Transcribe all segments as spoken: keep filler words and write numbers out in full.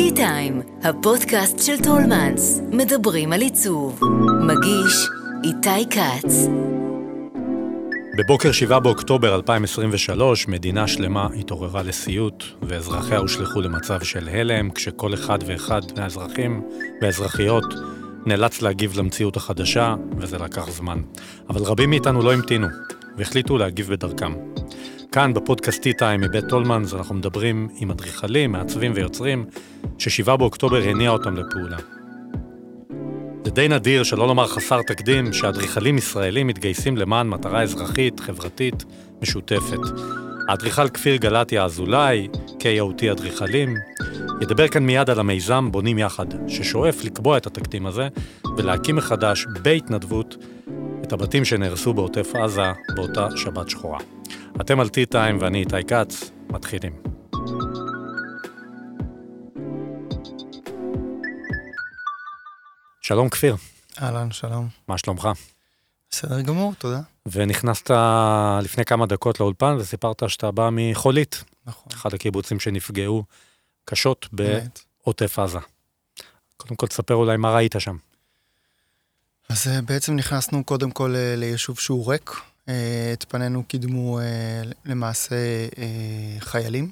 טי טיים, הפודקאסט של טולמנס, מדברים על עיצוב. מגיש איתי קץ. בבוקר שבעה באוקטובר אלפיים עשרים ושלוש, מדינה שלמה התעוררה לסיוט, ואזרחיה הושלחו למצב של הלם, כשכל אחד ואחד מהאזרחים והאזרחיות נאלץ להגיב למציאות החדשה, וזה לקח זמן. אבל רבים מאיתנו לא המתינו, והחליטו להגיב בדרכם. כאן בפודקאסטי טיים מבית טולמנס אנחנו מדברים עם אדריכלים, מעצבים ויוצרים ששבעה באוקטובר הניע אותם לפעולה. זה די נדיר, שלא לומר חסר תקדים, שאדריכלים ישראלים מתגייסים למען מטרה אזרחית, חברתית, משותפת. האדריכל כפיר גלטיה אזולאי, K O T אדריכלים, ידבר כאן מיד על המיזם בונים יחד, ששואף לקבוע את התקדים הזה ולהקים מחדש בהתנדבות את הבתים שנהרסו בעוטף עזה באותה שבת שחורה. אתם על טי טיים ואני איתי קץ, מתחילים. שלום כפיר. אהלן, שלום. מה שלומך? בסדר גמור, תודה. ונכנסת לפני כמה דקות לאולפן וסיפרת שאתה בא מחולית. נכון. אחד הקיבוצים שנפגעו קשות בעוטף עזה. קודם כל תספר אולי מה ראית שם. אז בעצם נכנסנו קודם כל ליישוב שהוא ריק. את פנינו קידמו למעשה חיילים.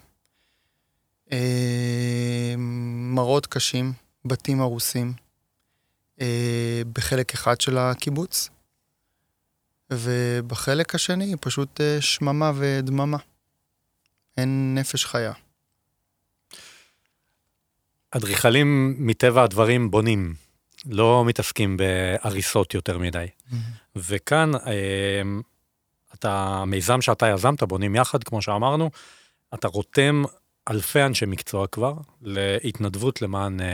מראות קשים, בתים הרוסים, בחלק אחד של הקיבוץ, ובחלק השני פשוט שממה ודממה. אין נפש חיה. אדריכלים מטבע הדברים בונים, לא מתעסקים באריסות יותר מדי. Mm-hmm. וכאן... אתה, המיזם שאתה יזמת, בונים יחד, כמו שאמרנו, אתה רותם אלפי אנשי מקצוע כבר, להתנדבות למען אה,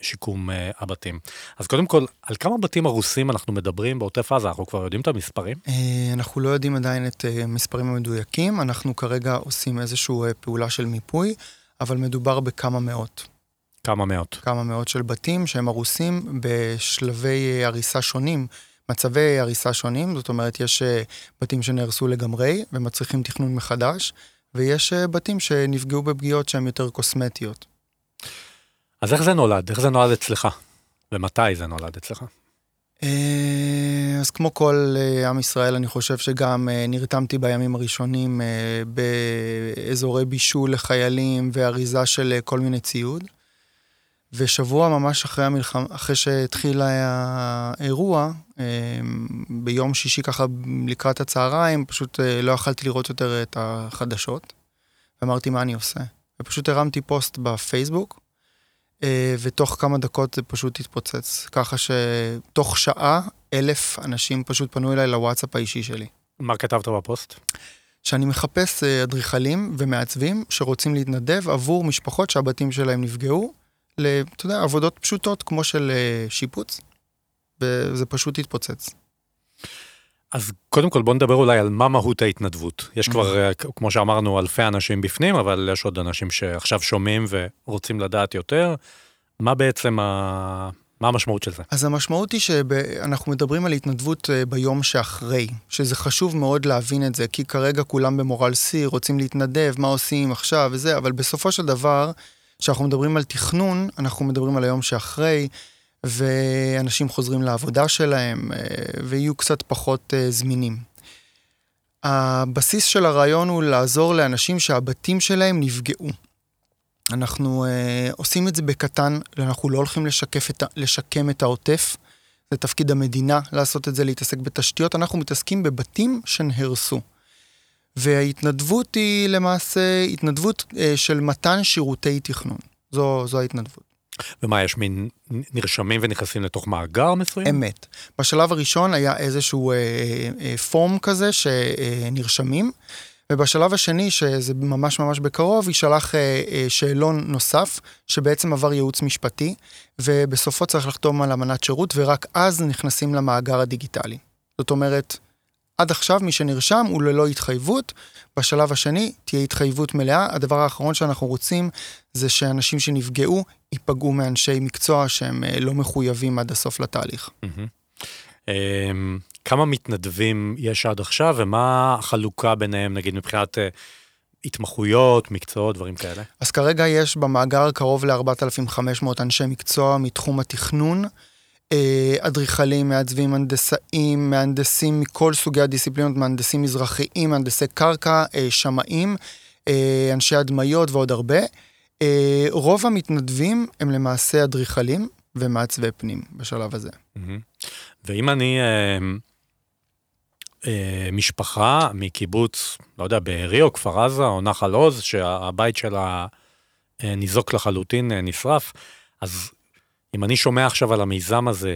שיקום אה, הבתים. אז קודם כל, על כמה בתים הרוסים אנחנו מדברים בעוטף עזה? אנחנו כבר יודעים את המספרים? אה, אנחנו לא יודעים עדיין את אה, מספרים המדויקים, אנחנו כרגע עושים איזושהי אה, פעולה של מיפוי, אבל מדובר בכמה מאות. כמה מאות? כמה מאות של בתים שהם הרוסים בשלבי הריסה שונים, מצבי הריסה שונים, זאת אומרת, יש בתים שנהרסו לגמרי ומצריכים תכנון מחדש, ויש בתים שנפגעו בפגיעות שהן יותר קוסמטיות. אז איך זה נולד? איך זה נולד אצלך? ומתי זה נולד אצלך? אז כמו כל עם ישראל, אני חושב שגם נרתמתי בימים הראשונים באזורי בישול לחיילים ואריזה של כל מיני ציוד, ושבוע ממש אחרי המלחמה, אחרי שהתחיל האירוע, ביום שישי ככה לקראת הצהריים, פשוט לא יכלתי לראות יותר את החדשות, ואמרתי מה אני עושה. ופשוט הרמתי פוסט בפייסבוק, ותוך כמה דקות זה פשוט התפוצץ. ככה שתוך שעה אלף אנשים פשוט פנו אליי לוואטסאפ האישי שלי. מה כתבת בפוסט? שאני מחפש אדריכלים ומעצבים שרוצים להתנדב עבור משפחות שהבתים שלהם נפגעו, אתה יודע, עבודות פשוטות כמו של שיפוץ, וזה פשוט התפוצץ. אז קודם כל בוא נדבר אולי על מה מהות ההתנדבות. יש כבר, כמו שאמרנו, אלפי אנשים בפנים, אבל יש עוד אנשים שעכשיו שומעים ורוצים לדעת יותר. מה בעצם, מה המשמעות של זה? אז המשמעות היא שאנחנו מדברים על התנדבות ביום שאחרי, שזה חשוב מאוד להבין את זה, כי כרגע כולם במורל סי, רוצים להתנדב, מה עושים עכשיו וזה, אבל בסופו של דבר... כשאנחנו מדברים על תכנון, אנחנו מדברים על היום שאחרי, ואנשים חוזרים לעבודה שלהם, ויהיו קצת פחות זמינים. הבסיס של הרעיון הוא לעזור לאנשים שהבתים שלהם נפגעו. אנחנו uh, עושים את זה בקטן, אנחנו לא הולכים לשקף את, לשקם את העוטף, זה תפקיד המדינה לעשות את זה, להתעסק בתשתיות, אנחנו מתעסקים בבתים שנהרסו. וההתנדבות היא למעשה התנדבות של מתן שירותי תכנון. זו, זו ההתנדבות. ומה, יש מין נרשמים ונכנסים לתוך מאגר מסוים? אמת. בשלב הראשון היה איזשהו אה, אה, פורם כזה שנרשמים, ובשלב השני, שזה ממש ממש בקרוב, היא שלח אה, אה, שאלון נוסף, שבעצם עבר ייעוץ משפטי, ובסופו צריך לחתום על אמנת שירות, ורק אז נכנסים למאגר הדיגיטלי. זאת אומרת... עד עכשיו מי שנרשם הוא ללא התחייבות, בשלב השני תהיה התחייבות מלאה, הדבר האחרון שאנחנו רוצים זה שאנשים שנפגעו ייפגעו מאנשי מקצוע שהם לא מחויבים עד הסוף לתהליך. כמה מתנדבים יש עד עכשיו ומה החלוקה ביניהם, נגיד מבחינת התמחויות, מקצועות, דברים כאלה? אז כרגע יש במאגר קרוב ל-ארבעת אלפים וחמש מאות אנשי מקצוע מתחום התכנון, אדריכלים, מעצבים, הנדסאים, מהנדסים מכל סוגי הדיסציפלינות, מהנדסים מזרחיים, מהנדסי קרקע, שמאים, אנשי הדמיות ועוד הרבה. רוב המתנדבים הם למעשה אדריכלים ומעצבי פנים בשלב הזה. ואם אני משפחה מקיבוץ, לא יודע, בארי או כפר עזה או נחל עוז, שהבית שלה ניזוק לחלוטין, נשרף, אז אם אני שומע עכשיו על המיזם הזה,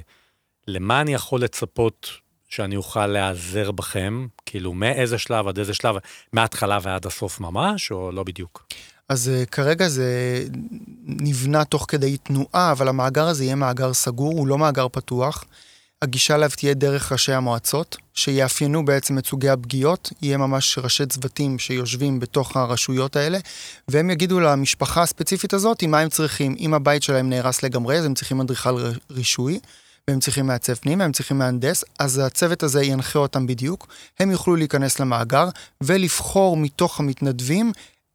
למה אני יכול לצפות שאני אוכל להיעזר בכם? כאילו, מאיזה שלב עד איזה שלב? מההתחלה ועד הסוף ממש, או לא בדיוק? אז כרגע זה נבנה תוך כדי תנועה, אבל המאגר הזה יהיה מאגר סגור, הוא לא מאגר פתוח. הגישה לב תהיה דרך ראשי המועצות, שיאפיינו בעצם את סוגי הפגיעות, יהיה ממש ראשי צוותים שיושבים בתוך הרשויות האלה, והם יגידו למשפחה הספציפית הזאת, מה הם צריכים, אם הבית שלהם נהרס לגמרי, אז הם צריכים אדריכל רישוי, והם צריכים מעצב פנים, הם צריכים מהנדס, אז הצוות הזה ינחה אותם בדיוק, הם יוכלו להיכנס למאגר, ולבחור מתוך המתנדבים,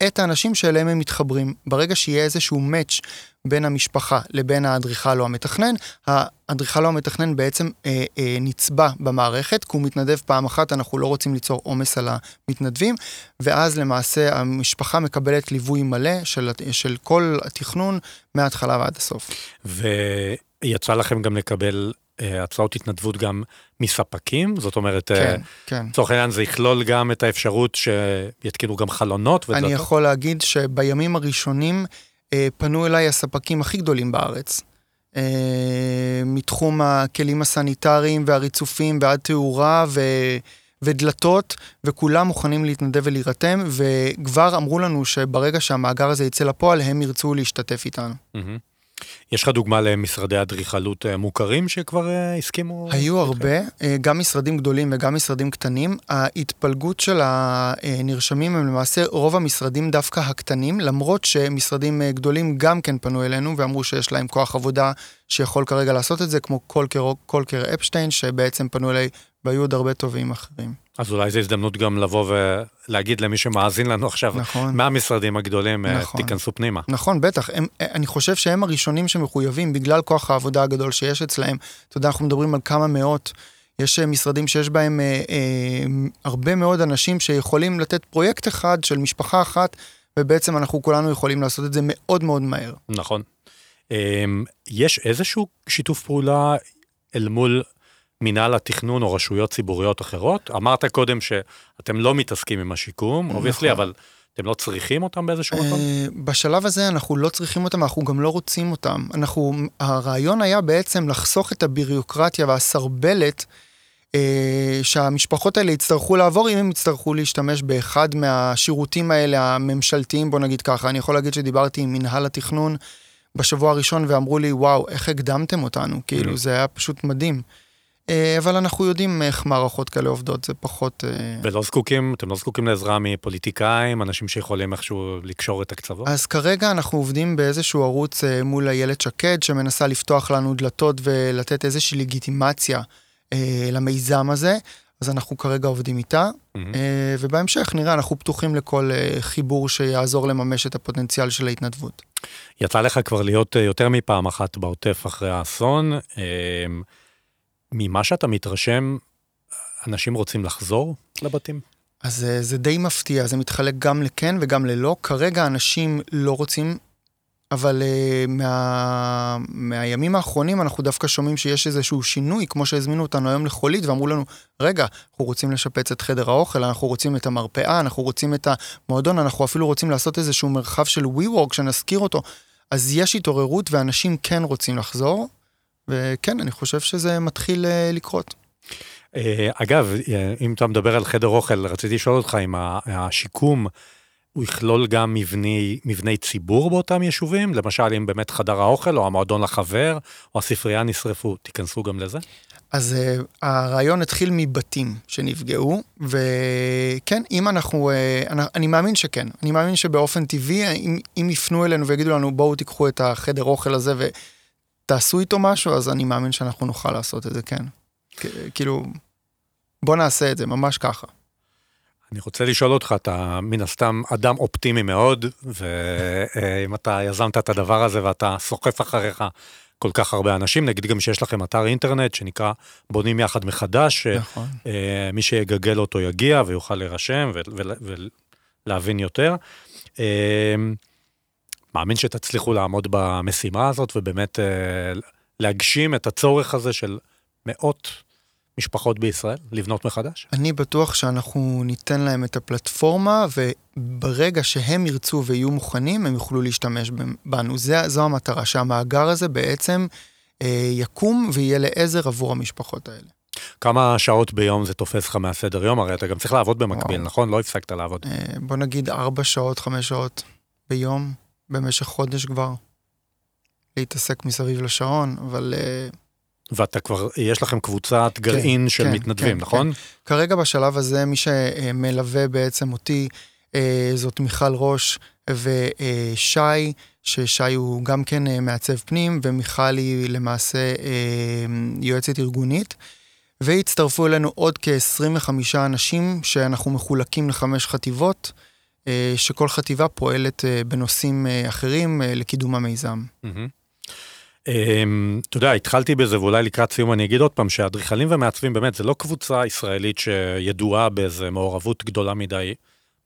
את האנשים שאליהם הם מתחברים. ברגע שיהיה איזשהו מאץ' בין המשפחה לבין האדריכל או המתכנן, האדריכל או המתכנן בעצם אה, אה, נצבע במערכת, כי הוא מתנדב פעם אחת, אנחנו לא רוצים ליצור עומס על המתנדבים, ואז למעשה המשפחה מקבלת ליווי מלא של, של כל התכנון מההתחלה ועד הסוף. ויצא לכם גם לקבל הצעות התנדבות גם מספקים, זאת אומרת, צורך העניין זה יכלול גם את האפשרות שיתקינו גם חלונות. אני יכול להגיד שבימים הראשונים פנו אליי הספקים הכי גדולים בארץ, מתחום הכלים הסניטריים והריצופים ועד תאורה ו... ודלתות, וכולם מוכנים להתנדב ולהירתם, וכבר אמרו לנו שברגע שהמאגר הזה יצא לפועל, הם ירצו להשתתף איתנו. יש לך דוגמה למשרדי אדריכלות מוכרים שכבר הסכימו? היו הרבה, גם משרדים גדולים וגם משרדים קטנים. ההתפלגות של הנרשמים הם למעשה רוב המשרדים דווקא הקטנים, למרות שמשרדים גדולים גם כן פנו אלינו ואמרו שיש להם כוח עבודה שיכול כרגע לעשות את זה, כמו קולקר, קולקר אפשטיין, שבעצם פנו אליי והיו עוד הרבה טובים אחרים. אז אולי זו הזדמנות גם לבוא ולהגיד למי שמאזין לנו עכשיו, נכון. מהמשרדים הגדולים, נכון. תיכנסו פנימה. נכון, בטח. הם, אני חושב שהם הראשונים שמחויבים, בגלל כוח העבודה הגדול שיש אצלהם. אתה יודע, אנחנו מדברים על כמה מאות, יש משרדים שיש בהם אה, אה, הרבה מאוד אנשים שיכולים לתת פרויקט אחד של משפחה אחת, ובעצם אנחנו כולנו יכולים לעשות את זה מאוד מאוד מהר. נכון. אה, יש איזשהו שיתוף פעולה אל מול... מנהל התכנון או רשויות ציבוריות אחרות. אמרת קודם שאתם לא מתעסקים עם השיקום, אובייסלי, אבל אתם לא צריכים אותם באיזשהו מקום? בשלב הזה אנחנו לא צריכים אותם, אנחנו גם לא רוצים אותם. אנחנו, הרעיון היה בעצם לחסוך את הבירוקרטיה והסרבלת שהמשפחות האלה יצטרכו לעבור, אם הם יצטרכו להשתמש באחד מהשירותים האלה, הממשלתיים, בוא נגיד ככה. אני יכול להגיד שדיברתי עם מנהל התכנון בשבוע הראשון, ואמרו לי, וואו, איך הקדמתם אותנו? כאילו, זה היה פשוט מדהים. אבל אנחנו יודעים איך מערכות כאלה עובדות, זה פחות... ולא זקוקים, אתם לא זקוקים לעזרה מפוליטיקאים, אנשים שיכולים איכשהו לקשור את הקצוות? אז כרגע אנחנו עובדים באיזשהו ערוץ מול איילת שקד, שמנסה לפתוח לנו דלתות ולתת איזושהי לגיטימציה למיזם הזה, אז אנחנו כרגע עובדים איתה, ובהמשך נראה, אנחנו פתוחים לכל חיבור שיעזור לממש את הפוטנציאל של ההתנדבות. יצא לך כבר להיות יותר מפעם אחת בעוטף אחרי האסון, ממה שאתה מתרשם, אנשים רוצים לחזור לבתים? אז זה די מפתיע, זה מתחלק גם לכן וגם ללא. כרגע אנשים לא רוצים, אבל מה, מהימים האחרונים אנחנו דווקא שומעים שיש איזשהו שינוי, כמו שהזמינו אותנו היום לחולית, ואמרו לנו, רגע, אנחנו רוצים לשפץ את חדר האוכל, אנחנו רוצים את המרפאה, אנחנו רוצים את המועדון, אנחנו אפילו רוצים לעשות איזשהו מרחב של WeWork שנזכיר אותו. אז יש התעוררות ואנשים כן רוצים לחזור, וכן, אני חושב שזה מתחיל לקרות. אגב, אם אתה מדבר על חדר אוכל, רציתי לשאול אותך אם השיקום, הוא יכלול גם מבני, מבני ציבור באותם יישובים? למשל, אם באמת חדר האוכל, או המועדון לחבר, או הספרייה נשרפו, תיכנסו גם לזה? אז הרעיון התחיל מבתים שנפגעו, וכן, אם אנחנו, אני מאמין שכן, אני מאמין שבאופן טבעי, אם, אם יפנו אלינו ויגידו לנו, בואו תיקחו את החדר אוכל הזה ו... תעשו איתו משהו, אז אני מאמין שאנחנו נוכל לעשות את זה, כן. כאילו, בוא נעשה את זה, ממש ככה. אני רוצה לשאול אותך, אתה מן הסתם אדם אופטימי מאוד, ואם אתה יזמת את הדבר הזה ואתה סוחף אחריך כל כך הרבה אנשים, נגיד גם שיש לכם אתר אינטרנט שנקרא בונים יחד מחדש, נכון. מי שיגגל אותו יגיע ויוכל להירשם ולהבין יותר. מאמין שתצליחו לעמוד במשימה הזאת ובאמת להגשים את הצורך הזה של מאות משפחות בישראל, לבנות מחדש? אני בטוח שאנחנו ניתן להם את הפלטפורמה, וברגע שהם ירצו ויהיו מוכנים, הם יוכלו להשתמש בנו. זה, זו המטרה, שהמאגר הזה בעצם אה, יקום ויהיה לעזר עבור המשפחות האלה. כמה שעות ביום זה תופס לך מהסדר יום? הרי אתה גם צריך לעבוד במקביל, וואו. נכון? לא הפסקת לעבוד. אה, בוא נגיד ארבע שעות, חמש שעות ביום, במשך חודש כבר, להתעסק מסביב לשעון, אבל... אה, ואתה כבר, יש לכם קבוצת גרעין כן, של כן, מתנדבים, כן, נכון? כן. כרגע בשלב הזה, מי שמלווה בעצם אותי, זאת מיכל ראש ושי, ששי הוא גם כן מעצב פנים, ומיכל היא למעשה יועצת ארגונית, והצטרפו אלינו עוד כ-עשרים וחמישה אנשים, שאנחנו מחולקים לחמש חטיבות, שכל חטיבה פועלת בנושאים אחרים לקידום המיזם. Mm-hmm. אתה יודע, התחלתי בזה, ואולי לקראת סיום אני אגיד עוד פעם, שהאדריכלים ומעצבים באמת, זה לא קבוצה ישראלית שידועה באיזו מעורבות גדולה מדי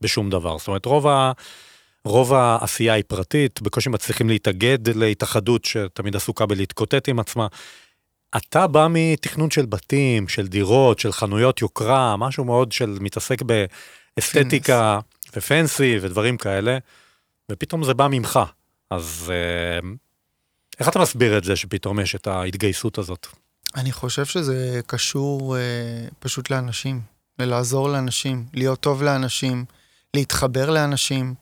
בשום דבר. זאת אומרת, רוב, ה, רוב העשייה היא פרטית, בקושי מצליחים להתאגד להתאחדות שתמיד עסוקה בלהתקוטט עם עצמה. אתה בא מתכנון של בתים, של דירות, של חנויות יוקרה, משהו מאוד של מתעסק באסתטיקה ופנסי ודברים כאלה, ופתאום זה בא ממך. אז... איך אתה מסביר את זה שפתאום יש את ההתגייסות הזאת? אני חושב שזה קשור אה, פשוט לאנשים, לעזור לאנשים, להיות טוב לאנשים, להתחבר לאנשים.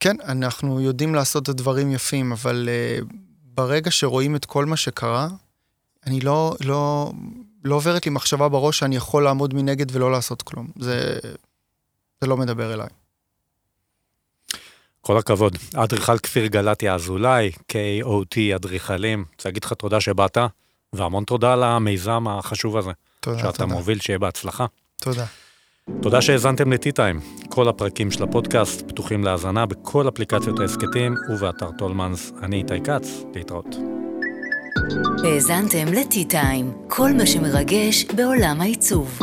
כן, אנחנו יודעים לעשות את הדברים יפים, אבל אה, ברגע שרואים את כל מה שקרה, אני לא, לא, לא עוברת לי מחשבה בראש שאני יכול לעמוד מנגד ולא לעשות כלום. זה, זה לא מדבר אליי. כל הכבוד. אדריכל כפיר גלתיה אזולאי, קיי או טי אדריכלים. צריך להגיד לך תודה שבאת, והמון תודה על המיזם החשוב הזה. תודה, שאתה תודה. מוביל, שיהיה בהצלחה. תודה. תודה שהאזנתם לטי-טיים. כל הפרקים של הפודקאסט פתוחים להאזנה בכל אפליקציות העסקתים ובאתר טולמנס. אני איתי כץ, להתראות. האזנתם לטי-טיים. כל מה שמרגש בעולם העיצוב.